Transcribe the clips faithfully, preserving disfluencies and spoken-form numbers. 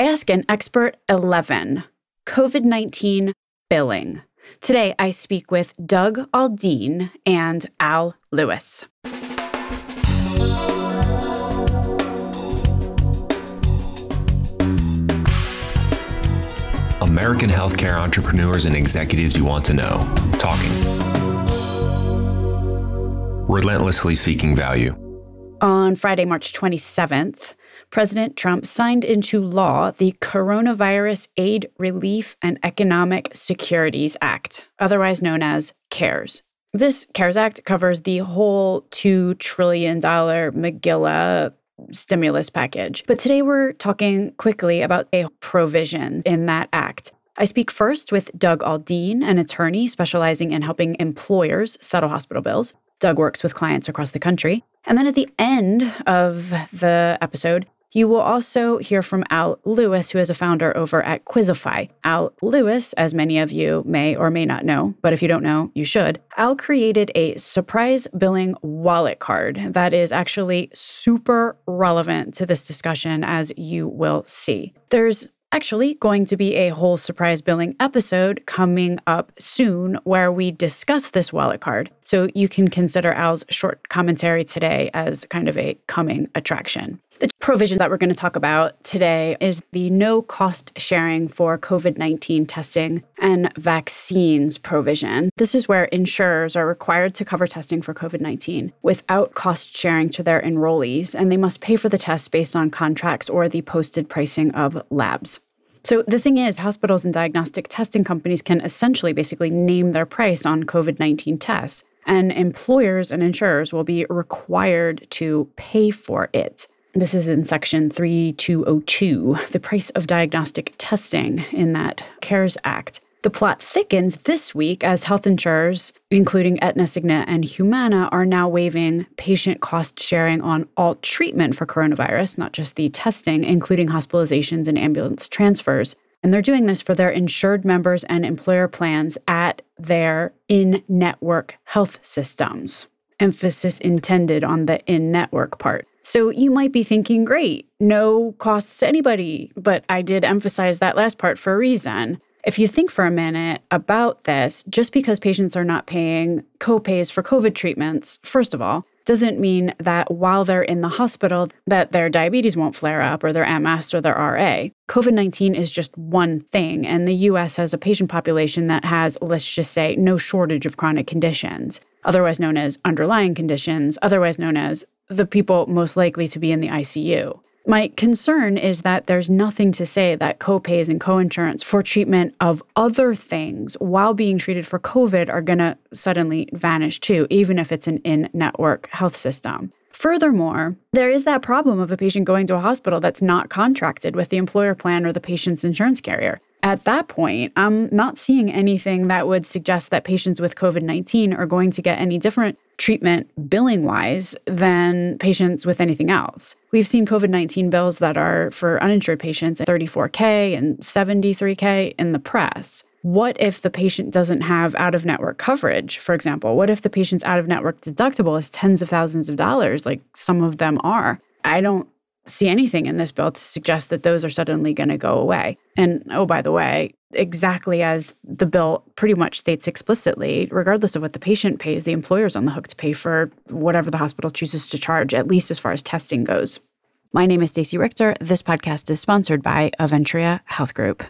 Ask an Expert eleven, COVID nineteen Billing. Today, I speak with Doug Aldeen and Al Lewis. American healthcare entrepreneurs and executives you want to know. Talking. Relentlessly seeking value. On Friday, March twenty-seventh, President Trump signed into law the Coronavirus Aid, Relief, and Economic Securities Act, otherwise known as CARES. This CARES Act covers the whole two trillion dollars MAGILLA stimulus package. But today we're talking quickly about a provision in that act. I speak first with Doug Aldeen, an attorney specializing in helping employers settle hospital bills. Doug works with clients across the country. And then at the end of the episode, you will also hear from Al Lewis, who is a founder over at Quizzify. Al Lewis, as many of you may or may not know, but if you don't know, you should. Al created a surprise billing wallet card that is actually super relevant to this discussion, as you will see. There's actually going to be a whole surprise billing episode coming up soon where we discuss this wallet card. So you can consider Al's short commentary today as kind of a coming attraction. The provision that we're going to talk about today is the no cost sharing for COVID nineteen testing and vaccines provision. This is where insurers are required to cover testing for COVID nineteen without cost sharing to their enrollees, and they must pay for the tests based on contracts or the posted pricing of labs. So the thing is, hospitals and diagnostic testing companies can essentially basically name their price on COVID nineteen tests, and employers and insurers will be required to pay for it. This is in Section thirty-two oh two, the price of diagnostic testing in that CARES Act. The plot thickens this week as health insurers, including Aetna, Cigna, and Humana, are now waiving patient cost sharing on all treatment for coronavirus, not just the testing, including hospitalizations and ambulance transfers. And they're doing this for their insured members and employer plans at their in-network health systems. Emphasis intended on the in-network part. So you might be thinking, great, no costs to anybody. But I did emphasize that last part for a reason. If you think for a minute about this, just because patients are not paying copays for COVID treatments, first of all, doesn't mean that while they're in the hospital that their diabetes won't flare up or their M S or their R A. COVID nineteen is just one thing, and the U S has a patient population that has, let's just say, no shortage of chronic conditions, otherwise known as underlying conditions, otherwise known as the people most likely to be in the I C U. My concern is that there's nothing to say that copays and coinsurance for treatment of other things while being treated for COVID are going to suddenly vanish too, even if it's an in-network health system. Furthermore, there is that problem of a patient going to a hospital that's not contracted with the employer plan or the patient's insurance carrier. At that point, I'm not seeing anything that would suggest that patients with COVID nineteen are going to get any different treatment billing-wise than patients with anything else. We've seen COVID nineteen bills that are for uninsured patients at thirty-four thousand and seventy-three thousand in the press. What if the patient doesn't have out-of-network coverage, for example? What if the patient's out-of-network deductible is tens of thousands of dollars, like some of them are? I don't see anything in this bill to suggest that those are suddenly going to go away. And oh, by the way, exactly as the bill pretty much states explicitly, regardless of what the patient pays, the employer's on the hook to pay for whatever the hospital chooses to charge, at least as far as testing goes. My name is Stacy Richter. This podcast is sponsored by Aventria Health Group.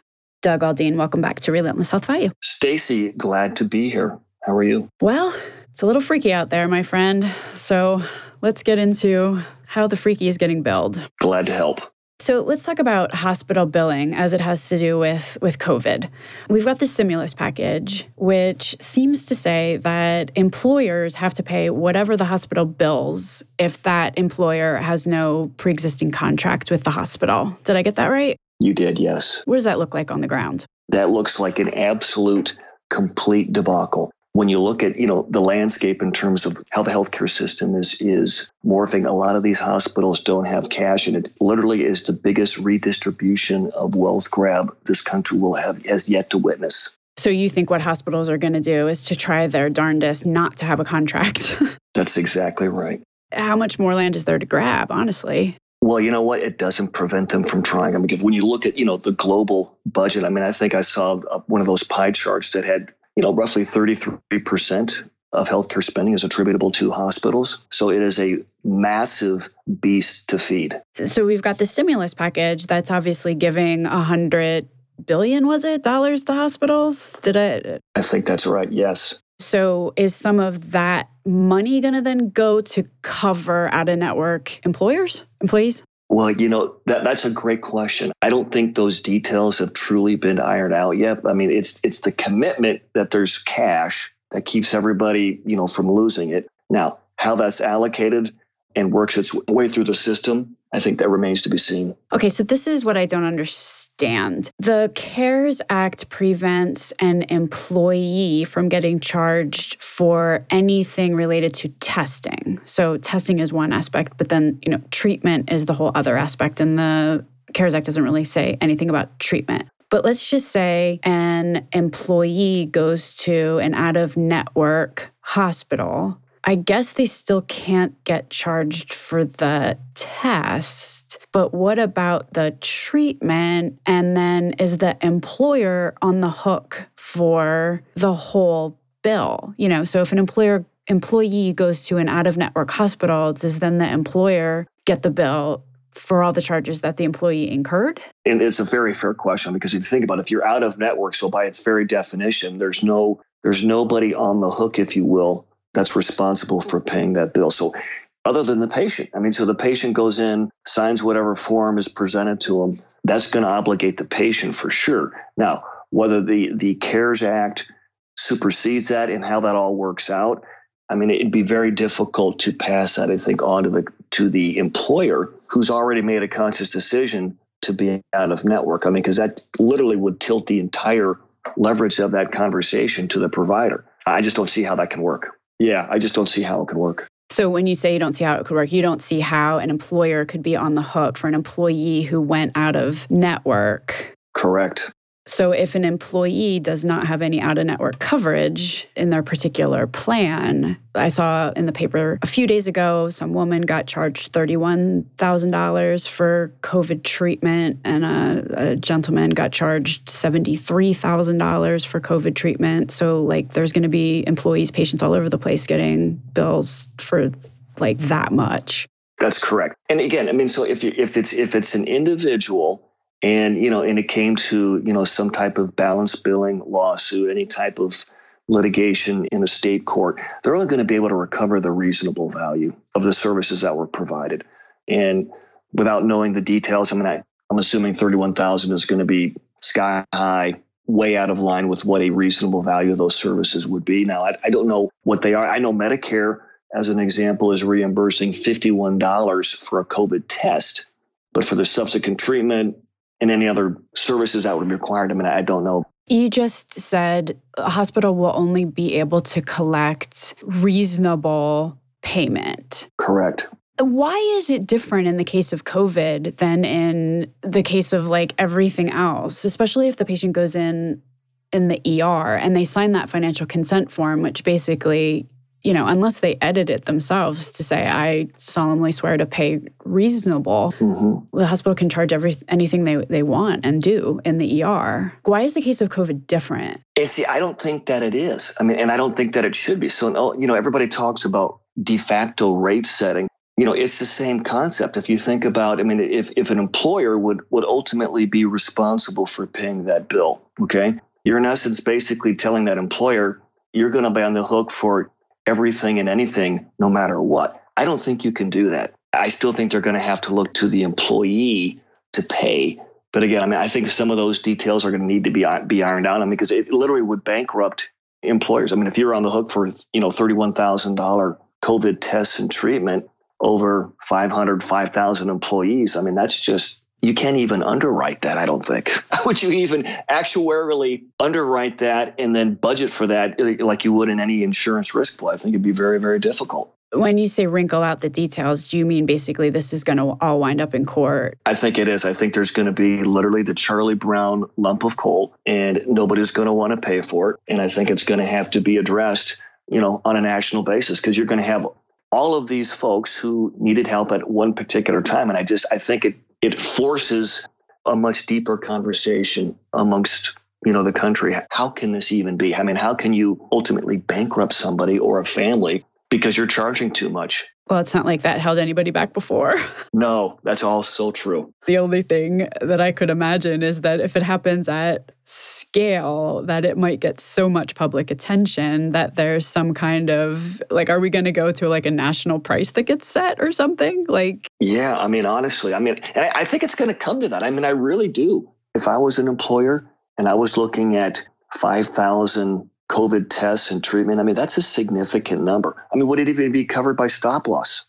Doug Aldeen, welcome back to Relentless Health Value. Stacy, glad to be here. How are you? Well, it's a little freaky out there, my friend. So let's get into how the freaky is getting billed. Glad to help. So let's talk about hospital billing as it has to do with, with COVID. We've got the stimulus package, which seems to say that employers have to pay whatever the hospital bills if that employer has no pre-existing contract with the hospital. Did I get that right? You did, yes. What does that look like on the ground? That looks like an absolute, complete debacle. When you look at, you know, the landscape in terms of how the healthcare system is is morphing, a lot of these hospitals don't have cash, and it literally is the biggest redistribution of wealth grab this country will have has yet to witness. So you think what hospitals are going to do is to try their darndest not to have a contract? That's exactly right. How much more land is there to grab, honestly? Well, you know what? It doesn't prevent them from trying. I mean, if, when you look at, you know, the global budget, I mean, I think I saw one of those pie charts that had, you know, roughly thirty-three percent of healthcare spending is attributable to hospitals. So it is a massive beast to feed. So we've got the stimulus package that's obviously giving one hundred billion dollars, was it, dollars to hospitals? Did I? I think that's right. Yes. So is some of that money going to then go to cover out-of-network employers, employees? Well, you know, that that's a great question. I don't think those details have truly been ironed out yet. I mean, it's it's the commitment that there's cash that keeps everybody, you know, from losing it. Now, how that's allocated and works its way through the system, I think that remains to be seen. Okay, so this is what I don't understand. The CARES Act prevents an employee from getting charged for anything related to testing. So testing is one aspect, but then, you know, treatment is the whole other aspect. And the CARES Act doesn't really say anything about treatment. But let's just say an employee goes to an out-of-network hospital. I guess they still can't get charged for the test, but what about the treatment? And then is the employer on the hook for the whole bill? You know, so if an employer employee goes to an out-of-network hospital, does then the employer get the bill for all the charges that the employee incurred? And it's a very fair question, because if you think about it, if you're out-of-network, so by its very definition, there's no there's nobody on the hook, if you will, that's responsible for paying that bill. So other than the patient, I mean, so the patient goes in, signs whatever form is presented to them, that's going to obligate the patient for sure. Now, whether the, the CARES Act supersedes that and how that all works out, I mean, it'd be very difficult to pass that, I think, on to the, to the employer who's already made a conscious decision to be out of network. I mean, because that literally would tilt the entire leverage of that conversation to the provider. I just don't see how that can work. Yeah, I just don't see how it could work. So when you say you don't see how it could work, you don't see how an employer could be on the hook for an employee who went out of network. Correct. So if an employee does not have any out-of-network coverage in their particular plan, I saw in the paper a few days ago, some woman got charged thirty-one thousand dollars for COVID treatment, and a, a gentleman got charged seventy-three thousand dollars for COVID treatment. So like there's going to be employees, patients all over the place getting bills for like that much. That's correct. And again, I mean, so if you, if it's if it's an individual, and, you know, and it came to, you know, some type of balance billing lawsuit, any type of litigation in a state court, they're only going to be able to recover the reasonable value of the services that were provided. And without knowing the details, I mean, I, I'm assuming thirty-one thousand dollars is going to be sky high, way out of line with what a reasonable value of those services would be. Now, I, I don't know what they are. I know Medicare, as an example, is reimbursing fifty-one dollars for a COVID test, but for the subsequent treatment and any other services that would be required, I mean, I don't know. You just said a hospital will only be able to collect reasonable payment. Correct. Why is it different in the case of COVID than in the case of like everything else, especially if the patient goes in in the E R and they sign that financial consent form, which basically, you know, unless they edit it themselves to say, I solemnly swear to pay reasonable, mm-hmm. the hospital can charge every anything they, they want and do in the E R. Why is the case of COVID different? And see, I don't think that it is. I mean, and I don't think that it should be. So, you know, everybody talks about de facto rate setting. You know, it's the same concept. If you think about, I mean, if, if an employer would, would ultimately be responsible for paying that bill, okay, you're in essence basically telling that employer, you're going to be on the hook for everything and anything, no matter what. I don't think you can do that. I still think they're going to have to look to the employee to pay. But again, I mean, I think some of those details are going to need to be be ironed out. I mean, because it literally would bankrupt employers. I mean, if you're on the hook for, you know, thirty-one thousand dollars COVID tests and treatment over five hundred, five thousand employees, I mean, that's just, you can't even underwrite that, I don't think. How would you even actuarially underwrite that and then budget for that like you would in any insurance risk pool? I think it'd be very, very difficult. When you say wrinkle out the details, do you mean basically this is going to all wind up in court? I think it is. I think there's going to be literally the Charlie Brown lump of coal, and nobody's going to want to pay for it. And I think it's going to have to be addressed, you know, on a national basis, because you're going to have all of these folks who needed help at one particular time. And I just, I think it, it forces a much deeper conversation amongst, you know, the country. How can this even be? I mean, how can you ultimately bankrupt somebody or a family because you're charging too much? Well, it's not like that held anybody back before. No, that's all so true. The only thing that I could imagine is that if it happens at scale, that it might get so much public attention that there's some kind of, like, are we going to go to like a national price that gets set or something? Like, yeah, I mean, honestly, I mean, and I think it's going to come to that. I mean, I really do. If I was an employer and I was looking at five thousand COVID tests and treatment, I mean, that's a significant number. I mean, would it even be covered by stop loss?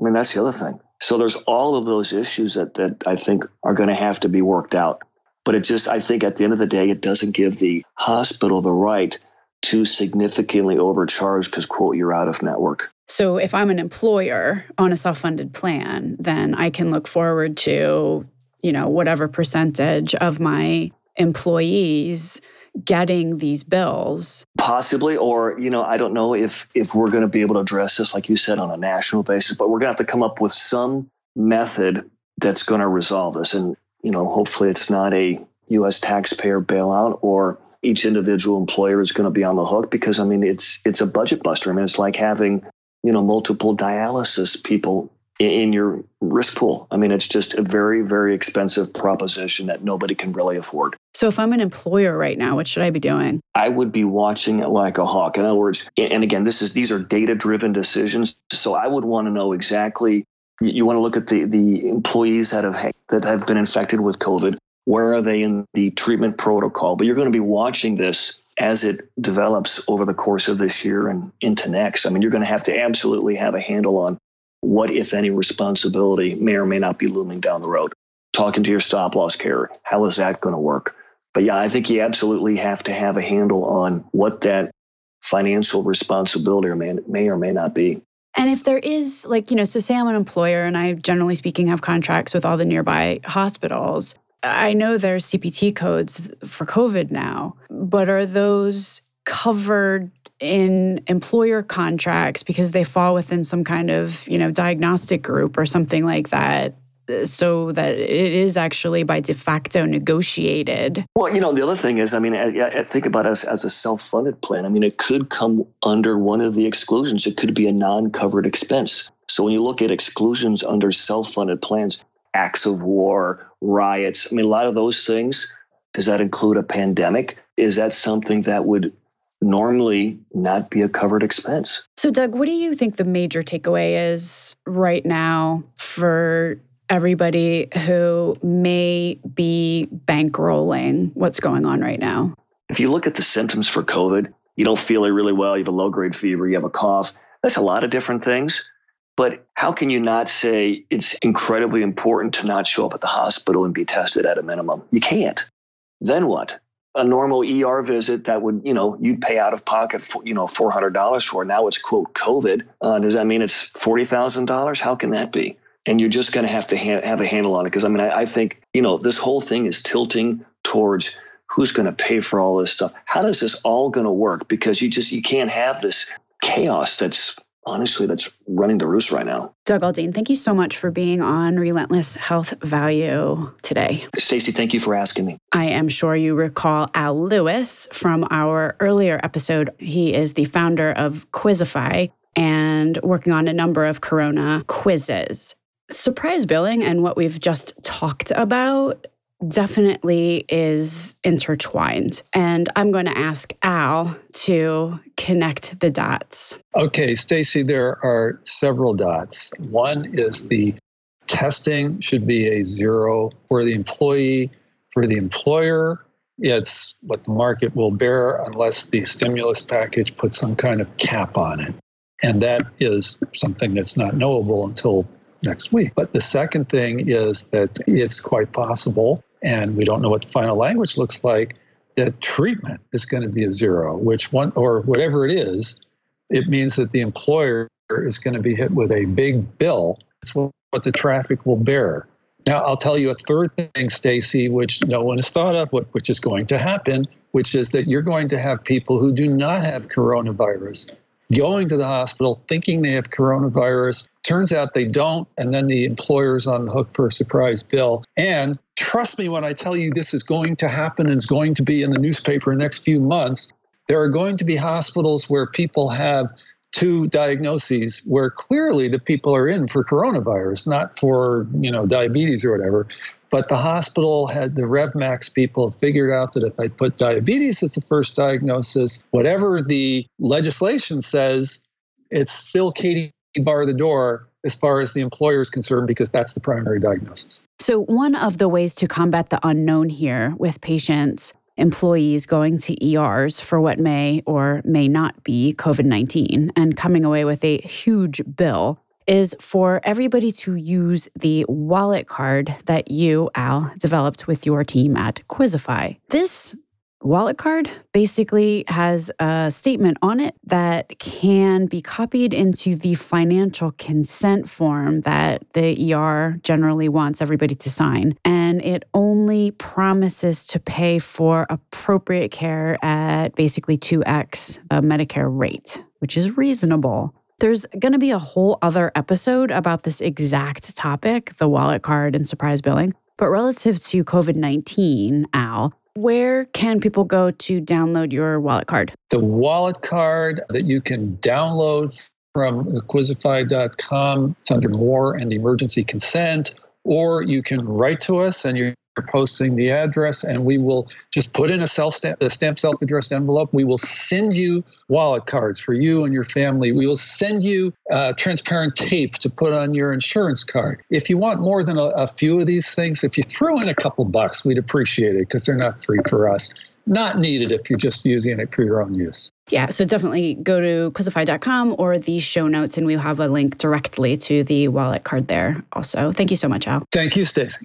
I mean, that's the other thing. So there's all of those issues that, that I think are going to have to be worked out. But it just, I think at the end of the day, it doesn't give the hospital the right to significantly overcharge because, quote, you're out of network. So if I'm an employer on a self-funded plan, then I can look forward to, you know, whatever percentage of my employees getting these bills. Possibly, or, you know, I don't know if if we're going to be able to address this, like you said, on a national basis, but we're going to have to come up with some method that's going to resolve this. And, you know, hopefully it's not a U S taxpayer bailout or each individual employer is going to be on the hook, because, I mean, it's it's a budget buster. I mean, it's like having, you know, multiple dialysis people in, in your risk pool. I mean, it's just a very, very expensive proposition that nobody can really afford. So if I'm an employer right now, what should I be doing? I would be watching it like a hawk. In other words, and again, this is these are data-driven decisions. So I would want to know exactly, you want to look at the, the employees that have that have been infected with COVID. Where are they in the treatment protocol? But you're going to be watching this as it develops over the course of this year and into next. I mean, you're going to have to absolutely have a handle on what, if any, responsibility may or may not be looming down the road. Talking to your stop loss carrier, how is that going to work? But yeah, I think you absolutely have to have a handle on what that financial responsibility may, may or may not be. And if there is, like, you know, so say I'm an employer and I, generally speaking, have contracts with all the nearby hospitals. I know there's C P T codes for COVID now, but are those covered in employer contracts because they fall within some kind of, you know, diagnostic group or something like that? So that it is actually by de facto negotiated. Well, you know, the other thing is, I mean, I, I think about us as, as a self-funded plan. I mean, it could come under one of the exclusions. It could be a non-covered expense. So when you look at exclusions under self-funded plans, acts of war, riots, I mean, a lot of those things, does that include a pandemic? Is that something that would normally not be a covered expense? So, Doug, what do you think the major takeaway is right now for everybody who may be bankrolling what's going on right now? If you look at the symptoms for COVID, you don't feel it really well. You have a low-grade fever. You have a cough. That's a lot of different things. But how can you not say it's incredibly important to not show up at the hospital and be tested at a minimum? You can't. Then what? A normal E R visit that would, you know, you'd pay out of pocket, for, you know, four hundred dollars for. Now it's, quote, COVID. Uh, does that mean it's forty thousand dollars? How can that be? And you're just going to have to ha- have a handle on it. Because, I mean, I, I think, you know, this whole thing is tilting towards who's going to pay for all this stuff. How is this all going to work? Because you just you can't have this chaos that's honestly that's running the roost right now. Doug Aldeen, thank you so much for being on Relentless Health Value today. Stacy, thank you for asking me. I am sure you recall Al Lewis from our earlier episode. He is the founder of Quizzify and working on a number of Corona quizzes. Surprise billing and what we've just talked about definitely is intertwined. And I'm going to ask Al to connect the dots. Okay, Stacy, there are several dots. One is the testing should be a zero for the employee. For the employer, it's what the market will bear unless the stimulus package puts some kind of cap on it. And that is something that's not knowable until next week. But the second thing is that it's quite possible, and we don't know what the final language looks like, that treatment is going to be a zero, which one or whatever it is, it means that the employer is going to be hit with a big bill. That's what the traffic will bear. Now, I'll tell you a third thing, Stacy, which no one has thought of, which is going to happen, which is that you're going to have people who do not have coronavirus going to the hospital thinking they have coronavirus. Turns out they don't, and then the employer's on the hook for a surprise bill. And trust me when I tell you this is going to happen and it's going to be in the newspaper in the next few months, there are going to be hospitals where people have two diagnoses where clearly the people are in for coronavirus, not for, you know, diabetes or whatever. But the hospital had, the RevMax people figured out that if I put diabetes as the first diagnosis, whatever the legislation says, it's still Katie bar the door as far as the employer is concerned, because that's the primary diagnosis. So one of the ways to combat the unknown here with patients, employees going to E Rs for what may or may not be COVID nineteen and coming away with a huge bill is for everybody to use the wallet card that you, Al, developed with your team at Quizzify. This wallet card basically has a statement on it that can be copied into the financial consent form that the E R generally wants everybody to sign. And it only promises to pay for appropriate care at basically two x the Medicare rate, which is reasonable. There's going to be a whole other episode about this exact topic, the wallet card and surprise billing. But relative to COVID nineteen, Al, where can people go to download your wallet card? The wallet card that you can download from Quizzify dot com, it's under More and the Emergency Consent, or you can write to us and you're posting the address and we will just put in a self stamp, a stamped self-addressed envelope. We will send you wallet cards for you and your family. We will send you uh, transparent tape to put on your insurance card. If you want more than a, a few of these things, if you throw in a couple bucks, we'd appreciate it because they're not free for us. Not needed if you're just using it for your own use. Yeah, so definitely go to Quizzify dot com or the show notes, and we'll have a link directly to the wallet card there also. Thank you so much, Al. Thank you, Stacy.